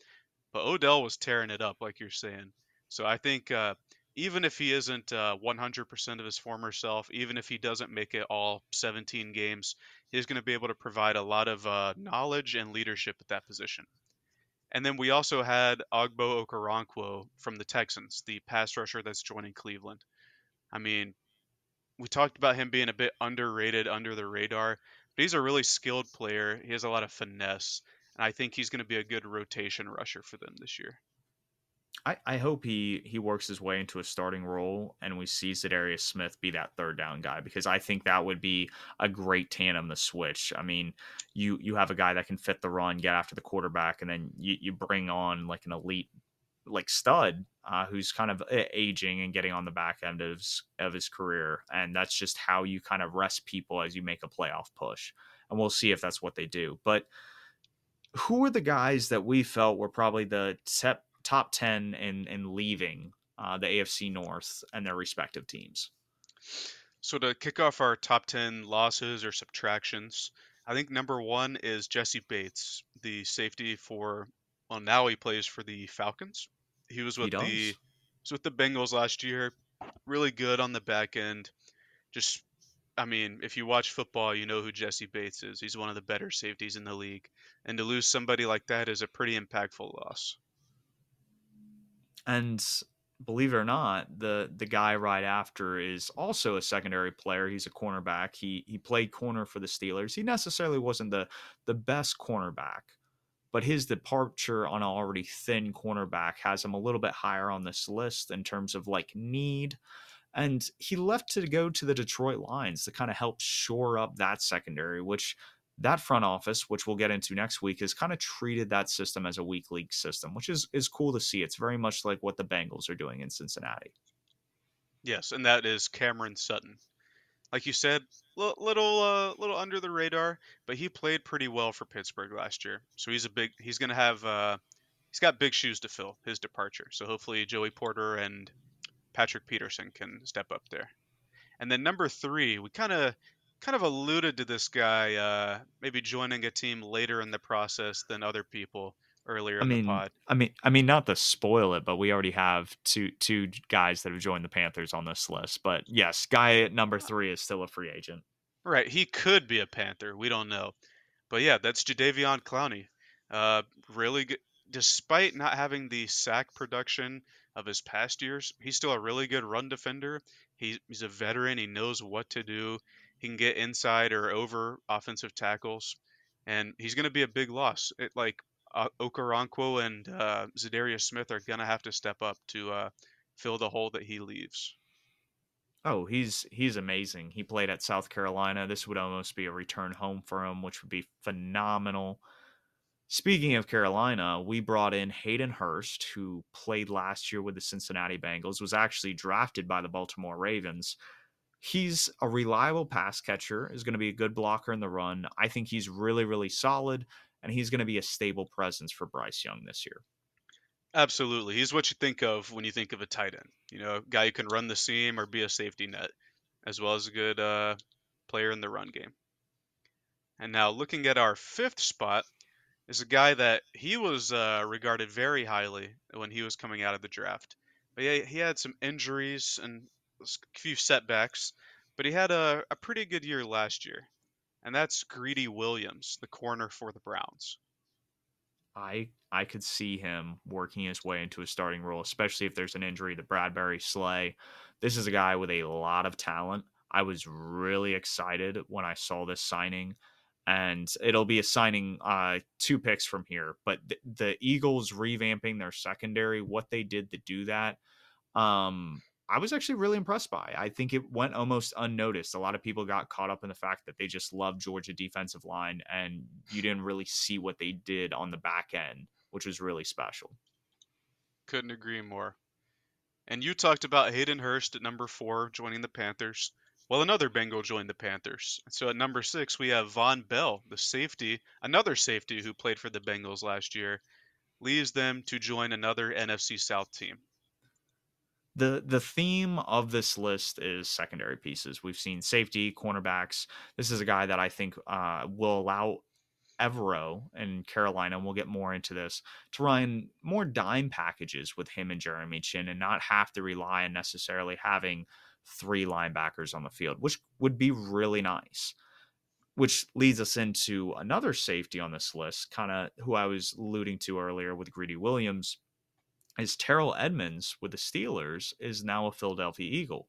But Odell was tearing it up, like you're saying. So I think uh, even if he isn't uh, one hundred percent of his former self, even if he doesn't make it all seventeen games, he's going to be able to provide a lot of uh, knowledge and leadership at that position. And then we also had Ogbo Okoronkwo from the Texans, the pass rusher that's joining Cleveland. I mean, we talked about him being a bit underrated, under the radar, but he's a really skilled player. He has a lot of finesse. And I think he's going to be a good rotation rusher for them this year. I, I hope he, he works his way into a starting role and we see Za'Darius Smith be that third down guy, because I think that would be a great tandem to switch. I mean, you you have a guy that can fit the run, get after the quarterback, and then you, you bring on like an elite like stud uh, who's kind of aging and getting on the back end of his, of his career. And that's just how you kind of rest people as you make a playoff push. And we'll see if that's what they do. But who are the guys that we felt were probably the tep- top ten in, in leaving uh, the A F C North and their respective teams? So to kick off our top ten losses or subtractions, I think number one is Jesse Bates, the safety for, well, now he plays for the Falcons. He was with he the he was with the Bengals last year, really good on the back end. Just, I mean, if you watch football, you know who Jesse Bates is. He's one of the better safeties in the league. And to lose somebody like that is a pretty impactful loss. And believe it or not, the the guy right after is also a secondary player. He's a cornerback. He he played corner for the Steelers. He necessarily wasn't the, the best cornerback, but his departure on an already thin cornerback has him a little bit higher on this list in terms of like need. And he left to go to the Detroit Lions to kind of help shore up that secondary, which that front office, which we'll get into next week, has kind of treated that system as a weak league system, which is, is cool to see. It's very much like what the Bengals are doing in Cincinnati. Yes, and that is Cameron Sutton. Like you said, l- little uh, little under the radar, but he played pretty well for Pittsburgh last year. So he's a big. He's going to have. Uh, he's got big shoes to fill. His departure. So hopefully Joey Porter and Patrick Peterson can step up there. And then number three, we kind of kind of alluded to this guy uh, maybe joining a team later in the process than other people earlier I mean, in the pod. I mean, I mean, not to spoil it, but we already have two two guys that have joined the Panthers on this list. But yes, guy at number three is still a free agent. Right. He could be a Panther. We don't know. But yeah, that's Jadeveon Clowney. Uh, really good. Despite not having the sack production of his past years, he's still a really good run defender. He, he's a veteran. He knows what to do. He can get inside or over offensive tackles, and he's going to be a big loss. It, like uh, Okoronkwo and uh, Za'Darius Smith are going to have to step up to uh, fill the hole that he leaves. Oh, he's he's amazing. He played at South Carolina. This would almost be a return home for him, which would be phenomenal. Speaking of Carolina, we brought in Hayden Hurst, who played last year with the Cincinnati Bengals, was actually drafted by the Baltimore Ravens. He's a reliable pass catcher, is going to be a good blocker in the run. I think he's really, really solid, and he's going to be a stable presence for Bryce Young this year. Absolutely. He's what you think of when you think of a tight end. You know, a guy who can run the seam or be a safety net, as well as a good uh, player in the run game. And now looking at our fifth spot, is a guy that he was uh, regarded very highly when he was coming out of the draft. But yeah, he had some injuries and a few setbacks, but he had a, a pretty good year last year. And that's Greedy Williams, the corner for the Browns. I I could see him working his way into a starting role, especially if there's an injury to Bradbury Slay. This is a guy with a lot of talent. I was really excited when I saw this signing. And it'll be assigning uh, two picks from here. But th- the Eagles revamping their secondary, what they did to do that, um, I was actually really impressed by. I think it went almost unnoticed. A lot of people got caught up in the fact that they just loved Georgia defensive line, and you didn't really see what they did on the back end, which was really special. Couldn't agree more. And you talked about Hayden Hurst at number four joining the Panthers. Well, another Bengal joined the Panthers. So at number six, we have Von Bell, the safety, another safety who played for the Bengals last year, leaves them to join another N F C South team. The the theme of this list is secondary pieces. We've seen safety, cornerbacks. This is a guy that I think uh, will allow Evero in Carolina, and we'll get more into this, to run more dime packages with him and Jeremy Chin and not have to rely on necessarily having three linebackers on the field, which would be really nice, which leads us into another safety on this list, kind of who I was alluding to earlier with Greedy Williams, is Terrell Edmunds with the Steelers is now a Philadelphia Eagle.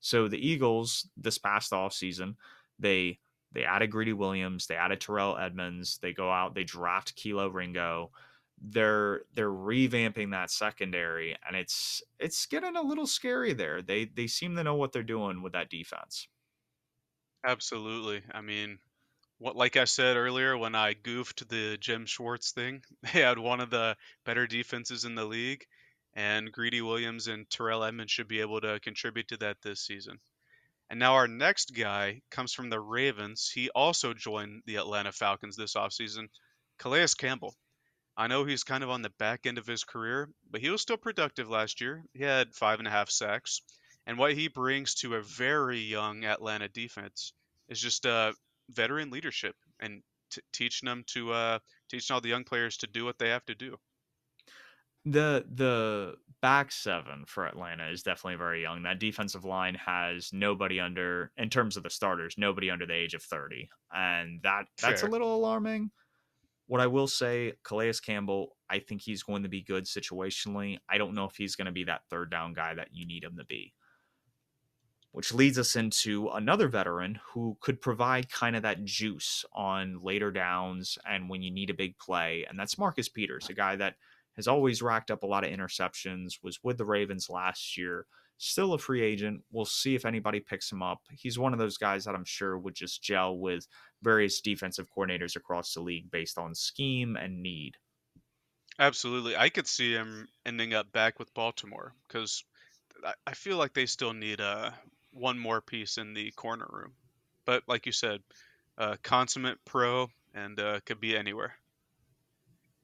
So the Eagles this past offseason, they, they added Greedy Williams, they added Terrell Edmunds, they go out, they draft Kilo Ringo. They're they're revamping that secondary, and it's it's getting a little scary there. They they seem to know what they're doing with that defense. Absolutely. I mean, what like I said earlier when I goofed the Jim Schwartz thing, they had one of the better defenses in the league, and Greedy Williams and Terrell Edmunds should be able to contribute to that this season. And now our next guy comes from the Ravens. He also joined the Atlanta Falcons this offseason, Calais Campbell. I know he's kind of on the back end of his career, but he was still productive last year. He had five and a half sacks. And what he brings to a very young Atlanta defense is just uh, veteran leadership and t- teaching them to uh, teaching all the young players to do what they have to do. The the back seven for Atlanta is definitely very young. That defensive line has nobody under, in terms of the starters, nobody under the age of thirty. And that that's Fair. A little alarming. What I will say, Calais Campbell, I think he's going to be good situationally. I don't know if he's going to be that third down guy that you need him to be. Which leads us into another veteran who could provide kind of that juice on later downs and when you need a big play, and that's Marcus Peters, a guy that has always racked up a lot of interceptions, was with the Ravens last year, still a free agent. We'll see if anybody picks him up. He's one of those guys that I'm sure would just gel with various defensive coordinators across the league based on scheme and need. Absolutely. I could see him ending up back with Baltimore because I feel like they still need uh, one more piece in the corner room. But like you said, uh, consummate pro and uh, could be anywhere.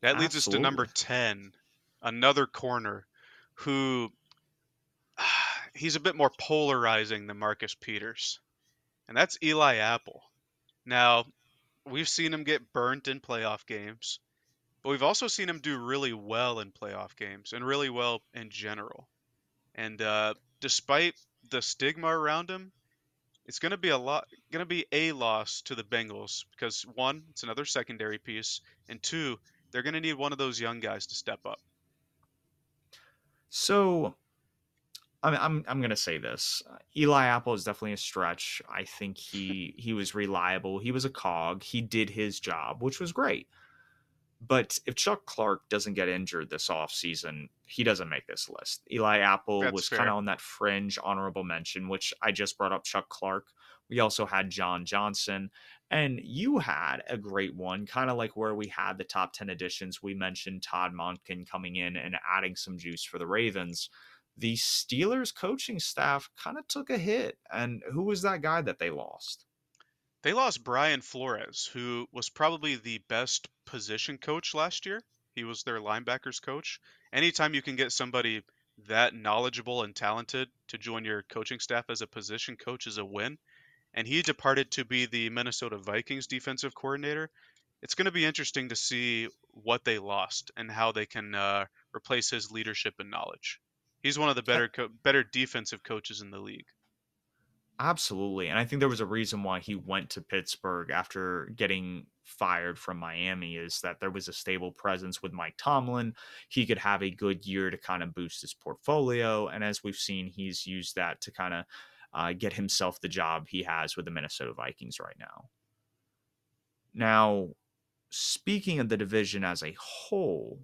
That Absolutely. Leads us to number ten, another corner who uh, he's a bit more polarizing than Marcus Peters. And that's Eli Apple. Now, we've seen him get burnt in playoff games, but we've also seen him do really well in playoff games and really well in general. And uh, despite the stigma around him, it's going to be a lot, going to be a loss to the Bengals because one, it's another secondary piece, and two, they're going to need one of those young guys to step up. So, I'm I'm I'm gonna say this. Eli Apple is definitely a stretch. I think he he was reliable. He was a cog. He did his job, which was great. But if Chuck Clark doesn't get injured this offseason, he doesn't make this list. Eli Apple That's was kind of on that fringe honorable mention, which I just brought up Chuck Clark. We also had John Johnson. And you had a great one, kind of like where we had the top ten additions. We mentioned Todd Monken coming in and adding some juice for the Ravens. The Steelers coaching staff kind of took a hit. And who was that guy that they lost? They lost Brian Flores, who was probably the best position coach last year. He was their linebackers coach. Anytime you can get somebody that knowledgeable and talented to join your coaching staff as a position coach is a win. And he departed to be the Minnesota Vikings defensive coordinator. It's going to be interesting to see what they lost and how they can uh, replace his leadership and knowledge. He's one of the better co- better defensive coaches in the league. Absolutely. And I think there was a reason why he went to Pittsburgh after getting fired from Miami, is that there was a stable presence with Mike Tomlin. He could have a good year to kind of boost his portfolio. And as we've seen, he's used that to kind of uh, get himself the job he has with the Minnesota Vikings right now. Now, speaking of the division as a whole,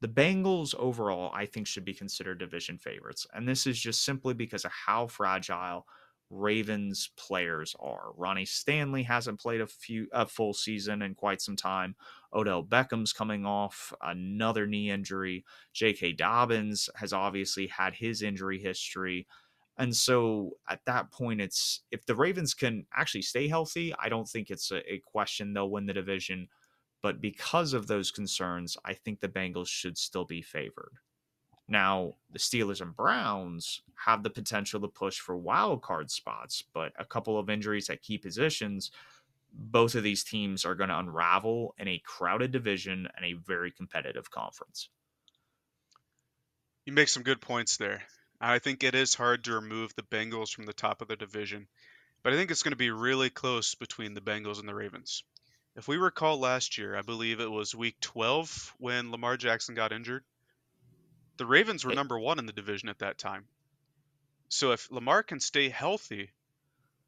the Bengals overall, I think, should be considered division favorites. And this is just simply because of how fragile Ravens players are. Ronnie Stanley hasn't played a few a full season in quite some time. Odell Beckham's coming off another knee injury. J K. Dobbins has obviously had his injury history. And so at that point, it's if the Ravens can actually stay healthy, I don't think it's a, a question they'll win the division. But because of those concerns, I think the Bengals should still be favored. Now, the Steelers and Browns have the potential to push for wild card spots, but a couple of injuries at key positions, both of these teams are going to unravel in a crowded division and a very competitive conference. You make some good points there. I think it is hard to remove the Bengals from the top of the division, but I think it's going to be really close between the Bengals and the Ravens. If we recall last year, I believe it was week twelve when Lamar Jackson got injured. The Ravens were number one in the division at that time. So if Lamar can stay healthy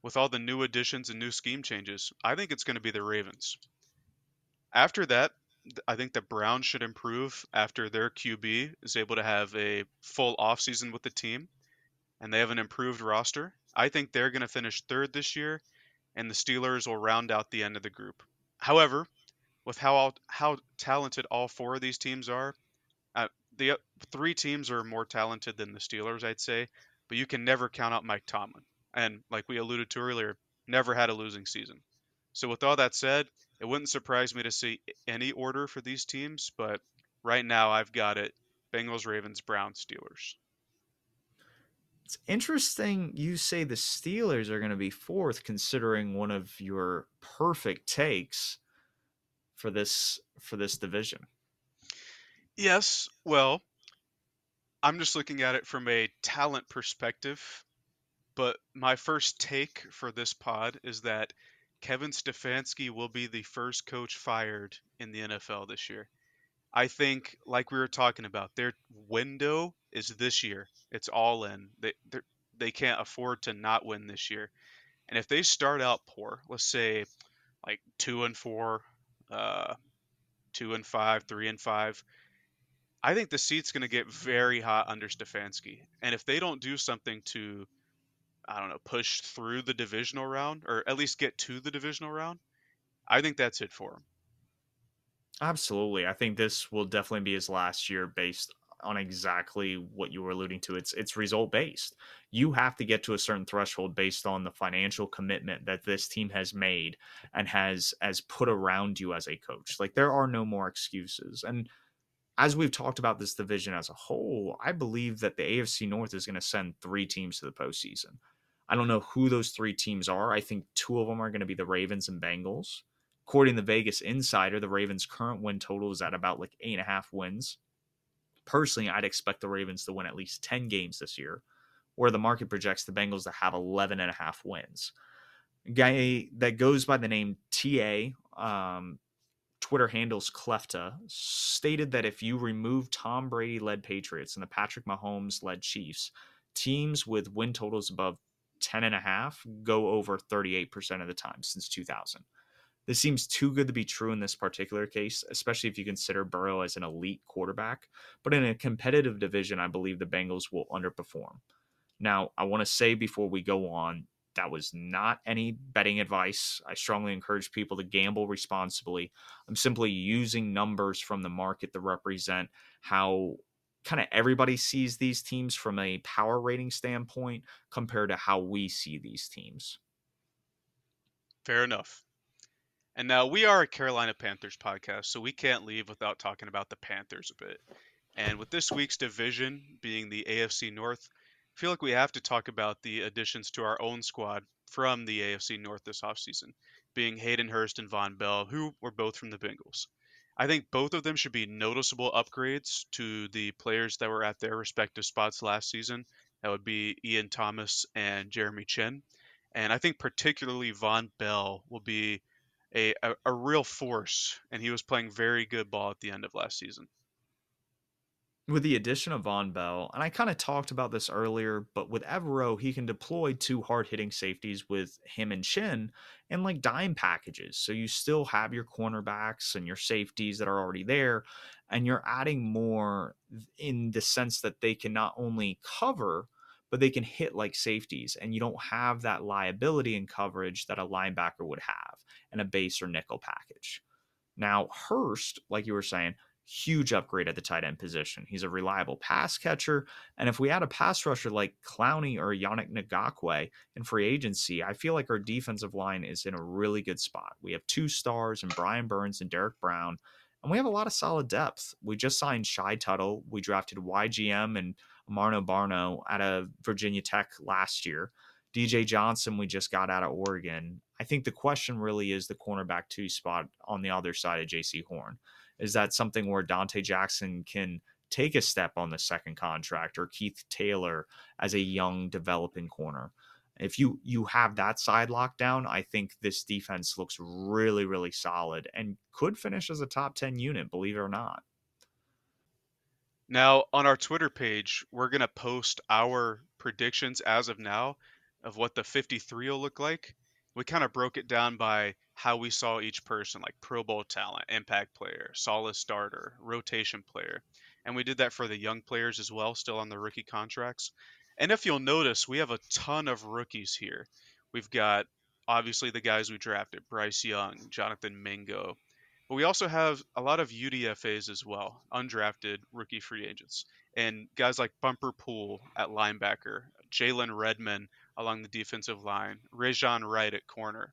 with all the new additions and new scheme changes, I think it's going to be the Ravens. After that, I think the Browns should improve after their Q B is able to have a full offseason with the team and they have an improved roster. I think they're going to finish third this year and the Steelers will round out the end of the group. However, with how how talented all four of these teams are, the three teams are more talented than the Steelers, I'd say, but you can never count out Mike Tomlin. And like we alluded to earlier, never had a losing season. So with all that said, it wouldn't surprise me to see any order for these teams, but right now I've got it. Bengals, Ravens, Browns, Steelers. It's interesting you say the Steelers are going to be fourth, considering one of your perfect takes for this for this division. Yes, well, I'm just looking at it from a talent perspective, but my first take for this pod is that Kevin Stefanski will be the first coach fired in the N F L this year. I think, like we were talking about, their window is this year. It's all in. They they can't afford to not win this year. And if they start out poor, let's say like two and four, uh, two and five, three and five, I think the seat's going to get very hot under Stefanski. And if they don't do something to, I don't know, push through the divisional round or at least get to the divisional round, I think that's it for him. Absolutely. I think this will definitely be his last year based on exactly what you were alluding to. It's it's result based. You have to get to a certain threshold based on the financial commitment that this team has made and has, has put around you as a coach. Like, there are no more excuses. And as we've talked about this division as a whole, I believe that the A F C North is going to send three teams to the postseason. I don't know who those three teams are. I think two of them are going to be the Ravens and Bengals. According to Vegas Insider, the Ravens' current win total is at about like eight and a half wins. Personally, I'd expect the Ravens to win at least ten games this year, where the market projects the Bengals to have eleven and a half wins. A guy that goes by the name T A, um, Twitter handles Klefta, stated that if you remove Tom Brady-led Patriots and the Patrick Mahomes-led Chiefs, teams with win totals above ten and a half go over thirty-eight percent of the time since two thousand. This seems too good to be true in this particular case, especially if you consider Burrow as an elite quarterback. But in a competitive division, I believe the Bengals will underperform. Now, I want to say before we go on, that was not any betting advice. I strongly encourage people to gamble responsibly. I'm simply using numbers from the market to represent how kind of everybody sees these teams from a power rating standpoint compared to how we see these teams. Fair enough. And now we are a Carolina Panthers podcast, so we can't leave without talking about the Panthers a bit. And with this week's division being the A F C North, I feel like we have to talk about the additions to our own squad from the A F C North this offseason, being Hayden Hurst and Von Bell, who were both from the Bengals. I think both of them should be noticeable upgrades to the players that were at their respective spots last season. That would be Ian Thomas and Jeremy Chinn. And I think particularly Von Bell will be A, a, a real force, and he was playing very good ball at the end of last season. With the addition of Von Bell, and I kind of talked about this earlier, but with Evero, he can deploy two hard-hitting safeties with him and Chin and like dime packages. So you still have your cornerbacks and your safeties that are already there, and you're adding more in the sense that they can not only cover, but they can hit like safeties, and you don't have that liability in coverage that a linebacker would have in a base or nickel package. Now, Hurst, like you were saying, huge upgrade at the tight end position. He's a reliable pass catcher, and if we add a pass rusher like Clowney or Yannick Ngakoue in free agency, I feel like our defensive line is in a really good spot. We have two stars in Brian Burns and Derek Brown, and we have a lot of solid depth. We just signed Shai Tuttle. We drafted Y G M and Marno Barno out of Virginia Tech last year. D J Johnson, we just got out of Oregon. I think the question really is the cornerback two spot on the other side of J C Horn. Is that something where Dante Jackson can take a step on the second contract, or Keith Taylor as a young developing corner? If you, you have that side locked down, I think this defense looks really, really solid and could finish as a top ten unit, believe it or not. Now, on our Twitter page, we're going to post our predictions as of now of what the fifty-three will look like. We kind of broke it down by how we saw each person, like Pro Bowl talent, impact player, solid starter, rotation player. And we did that for the young players as well, still on the rookie contracts. And if you'll notice, we have a ton of rookies here. We've got, obviously, the guys we drafted, Bryce Young, Jonathan Mingo. But we also have a lot of U D F As as well, undrafted rookie free agents, and guys like Bumper Poole at linebacker, Jalen Redmond along the defensive line, Rajon Wright at corner,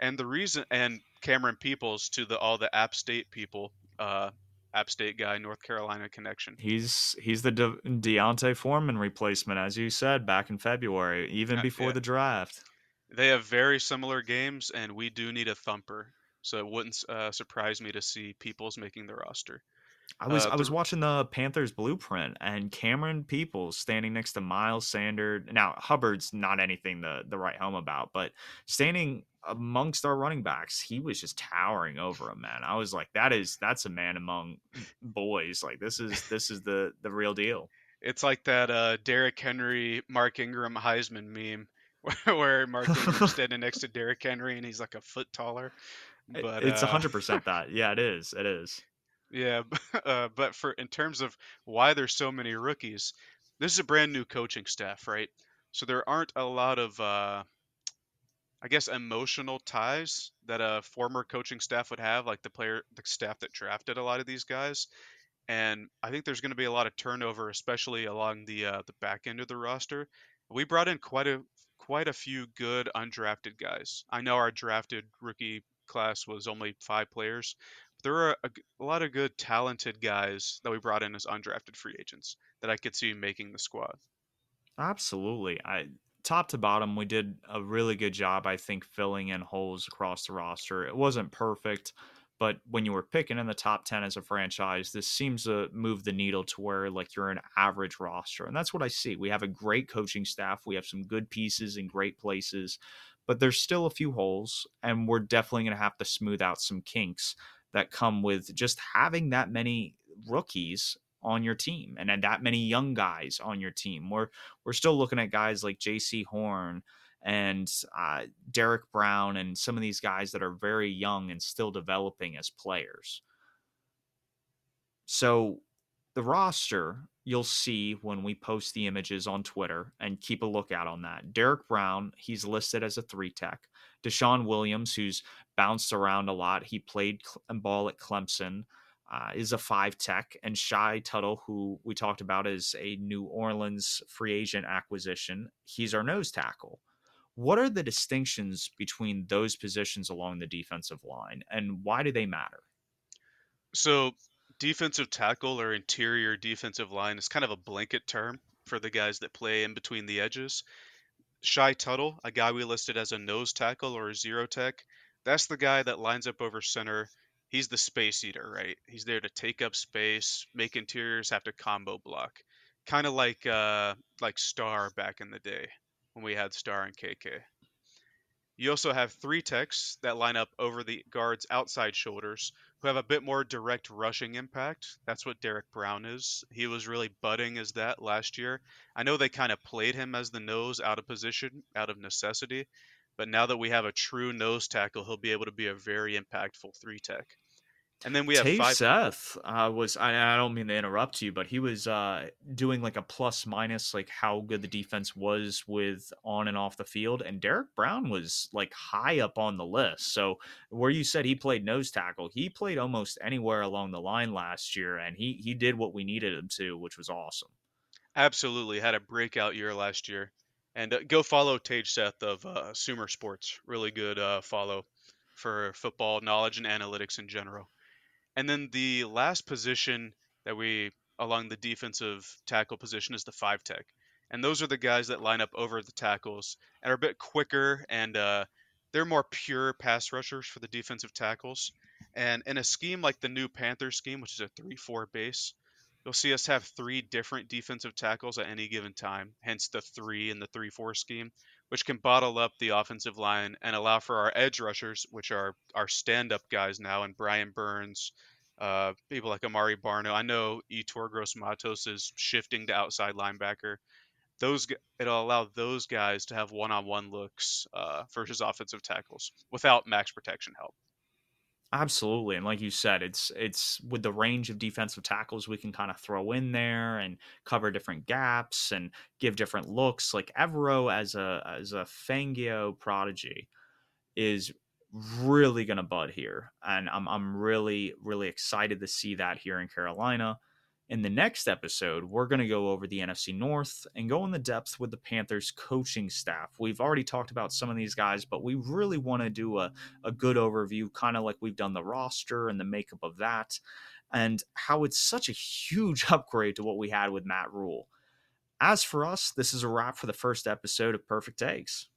and the reason, and Cameron Peoples to the all the App State people, uh, App State guy, North Carolina connection. He's he's the De- Deontay Foreman replacement, as you said back in February, even Not before yet. the draft. They have very similar games, and we do need a thumper. So it wouldn't uh, surprise me to see Peoples making the roster. I was uh, I was watching the Panthers blueprint, and Cameron Peoples standing next to Miles Sanders. Now, Hubbard's not anything to, to write home about, but standing amongst our running backs, he was just towering over him, man. I was like, that is that's a man among boys. Like this is this is the the real deal. It's like that uh, Derrick Henry, Mark Ingram, Heisman meme where Mark Ingram's standing next to Derrick Henry, and he's like a foot taller. But, it's a hundred percent that. Yeah, it is. It is. Yeah. Uh, but for, in terms of why there's so many rookies, this is a brand new coaching staff, right? So there aren't a lot of, uh, I guess, emotional ties that a former coaching staff would have, like the player, the staff that drafted a lot of these guys. And I think there's going to be a lot of turnover, especially along the, uh, the back end of the roster. We brought in quite a, quite a few good undrafted guys. I know our drafted rookie class was only five players. There are a, a lot of good, talented guys that we brought in as undrafted free agents that I could see making the squad. Absolutely. I top to bottom, we did a really good job, I think, filling in holes across the roster. It wasn't perfect, but when you were picking in the top ten as a franchise, this seems to move the needle to where like you're an average roster. And that's what I see. We have a great coaching staff. We have some good pieces in great places, but there's still a few holes, and we're definitely going to have to smooth out some kinks that come with just having that many rookies on your team and that many young guys on your team. We're, we're still looking at guys like J C Horn and uh, Derek Brown and some of these guys that are very young and still developing as players. So the roster, you'll see when we post the images on Twitter, and keep a lookout on that. Derek Brown, he's listed as a three tech. Deshaun Williams, who's bounced around a lot, he played ball at Clemson, uh, is a five tech. And Shai Tuttle, who we talked about as a New Orleans free agent acquisition, he's our nose tackle. What are the distinctions between those positions along the defensive line, and why do they matter? So defensive tackle or interior defensive line is kind of a blanket term for the guys that play in between the edges. Shai Tuttle, a guy we listed as a nose tackle or a zero tech, that's the guy that lines up over center. He's the space eater, right? He's there to take up space, make interiors have to combo block. Kind of like uh, like Starr back in the day when we had Starr and K K. You also have three techs that line up over the guard's outside shoulders, who have a bit more direct rushing impact. That's what Derek Brown is. He was really budding as that last year. I know they kind of played him as the nose out of position, out of necessity, but now that we have a true nose tackle, he'll be able to be a very impactful three tech. And then we have Tave five. Seth uh, was, I, I don't mean to interrupt you, but he was uh, doing like a plus minus, like how good the defense was with on and off the field. And Derek Brown was like high up on the list. So where you said he played nose tackle, he played almost anywhere along the line last year. And he, he did what we needed him to, which was awesome. Absolutely. Had a breakout year last year. And uh, go follow Tage Seth of uh, Sumer Sports. Really good uh, follow for football knowledge and analytics in general. And then the last position that we, along the defensive tackle position, is the five tech. And those are the guys that line up over the tackles and are a bit quicker, and uh, they're more pure pass rushers for the defensive tackles. And in a scheme like the new Panthers scheme, which is a three four base, you'll see us have three different defensive tackles at any given time, hence the three and the three four scheme, which can bottle up the offensive line and allow for our edge rushers, which are our stand-up guys now, and Brian Burns, uh, people like Amari Barno. I know Etor Gross-Matos is shifting to outside linebacker. Those It'll allow those guys to have one-on-one looks uh, versus offensive tackles without max protection help. Absolutely. And like you said, it's it's with the range of defensive tackles we can kind of throw in there and cover different gaps and give different looks. Like Evero as a as a Fangio prodigy is really going to bud here. And I'm I'm really, really excited to see that here in Carolina. In the next episode, we're going to go over the N F C North and go in the depth with the Panthers coaching staff. We've already talked about some of these guys, but we really want to do a, a good overview, kind of like we've done the roster and the makeup of that, and how it's such a huge upgrade to what we had with Matt Rule. As for us, this is a wrap for the first episode of Perfect Takes.